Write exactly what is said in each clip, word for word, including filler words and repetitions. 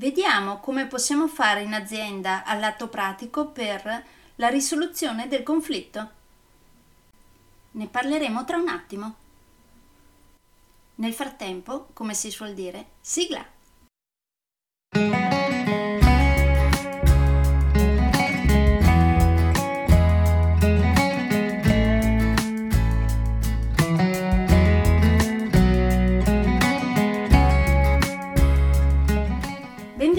Vediamo come possiamo fare in azienda all'atto pratico per la risoluzione del conflitto. Ne parleremo tra un attimo. Nel frattempo, come si suol dire, sigla!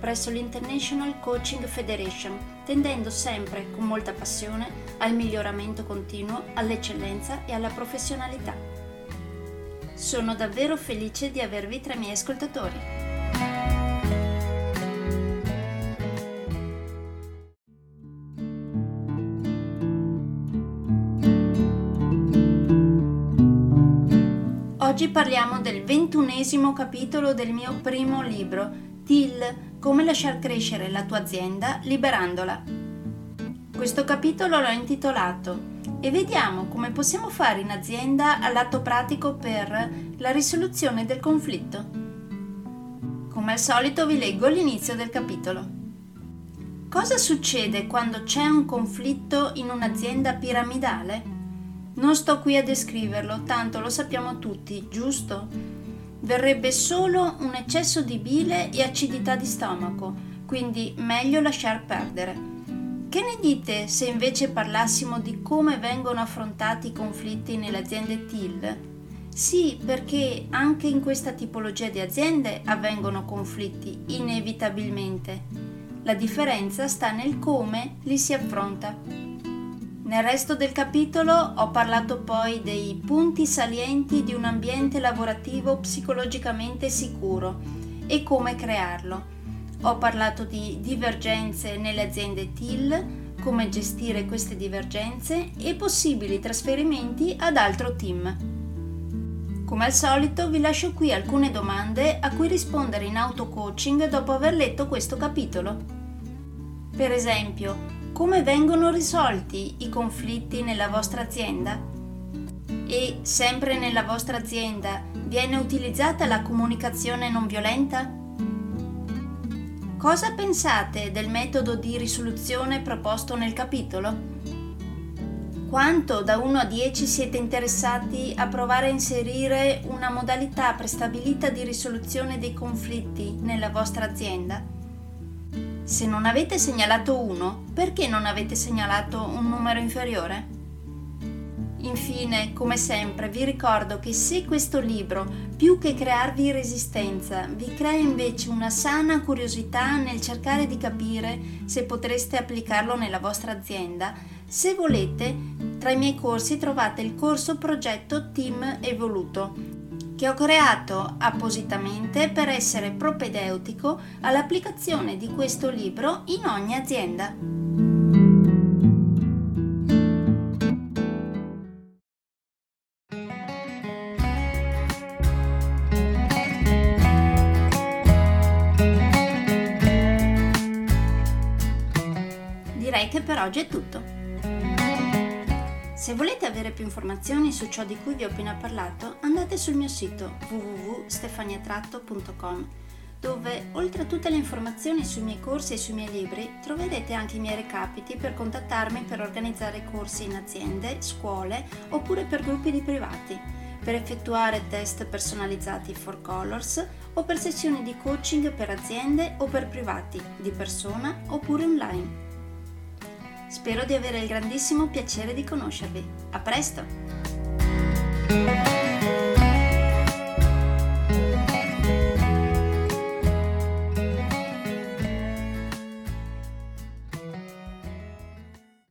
presso l'International Coaching Federation, tendendo sempre, con molta passione, al miglioramento continuo, all'eccellenza e alla professionalità. Sono davvero felice di avervi tra i miei ascoltatori. Oggi parliamo del ventunesimo capitolo del mio primo libro, T E A L, come lasciar crescere la tua azienda liberandola. Questo capitolo l'ho intitolato e vediamo come possiamo fare in azienda all'atto pratico per la risoluzione del conflitto. Come al solito vi leggo l'inizio del capitolo. Cosa succede quando c'è un conflitto in un'azienda piramidale? Non sto qui a descriverlo, tanto lo sappiamo tutti, giusto? Verrebbe solo un eccesso di bile e acidità di stomaco, quindi meglio lasciar perdere. Che ne dite se invece parlassimo di come vengono affrontati i conflitti nelle aziende T E A L? Sì, perché anche in questa tipologia di aziende avvengono conflitti, inevitabilmente. La differenza sta nel come li si affronta. Nel resto del capitolo ho parlato poi dei punti salienti di un ambiente lavorativo psicologicamente sicuro e come crearlo. Ho parlato di divergenze nelle aziende T E A L, come gestire queste divergenze e possibili trasferimenti ad altro team. Come al solito vi lascio qui alcune domande a cui rispondere in auto-coaching dopo aver letto questo capitolo. Per esempio, come vengono risolti i conflitti nella vostra azienda? E sempre nella vostra azienda viene utilizzata la comunicazione non violenta? Cosa pensate del metodo di risoluzione proposto nel capitolo? Quanto da uno a dieci siete interessati a provare a inserire una modalità prestabilita di risoluzione dei conflitti nella vostra azienda? Se non avete segnalato uno, perché non avete segnalato un numero inferiore? Infine, come sempre, vi ricordo che se questo libro, più che crearvi resistenza, vi crea invece una sana curiosità nel cercare di capire se potreste applicarlo nella vostra azienda, se volete, tra i miei corsi trovate il corso progetto Team Evoluto, che ho creato appositamente per essere propedeutico all'applicazione di questo libro in ogni azienda. Direi che per oggi è tutto. Se volete avere più informazioni su ciò di cui vi ho appena parlato, andate sul mio sito w w w punto stefania tratto punto com, dove, oltre a tutte le informazioni sui miei corsi e sui miei libri, troverete anche i miei recapiti per contattarmi per organizzare corsi in aziende, scuole oppure per gruppi di privati, per effettuare test personalizzati Four Colors o per sessioni di coaching per aziende o per privati, di persona oppure online. Spero di avere il grandissimo piacere di conoscervi. A presto!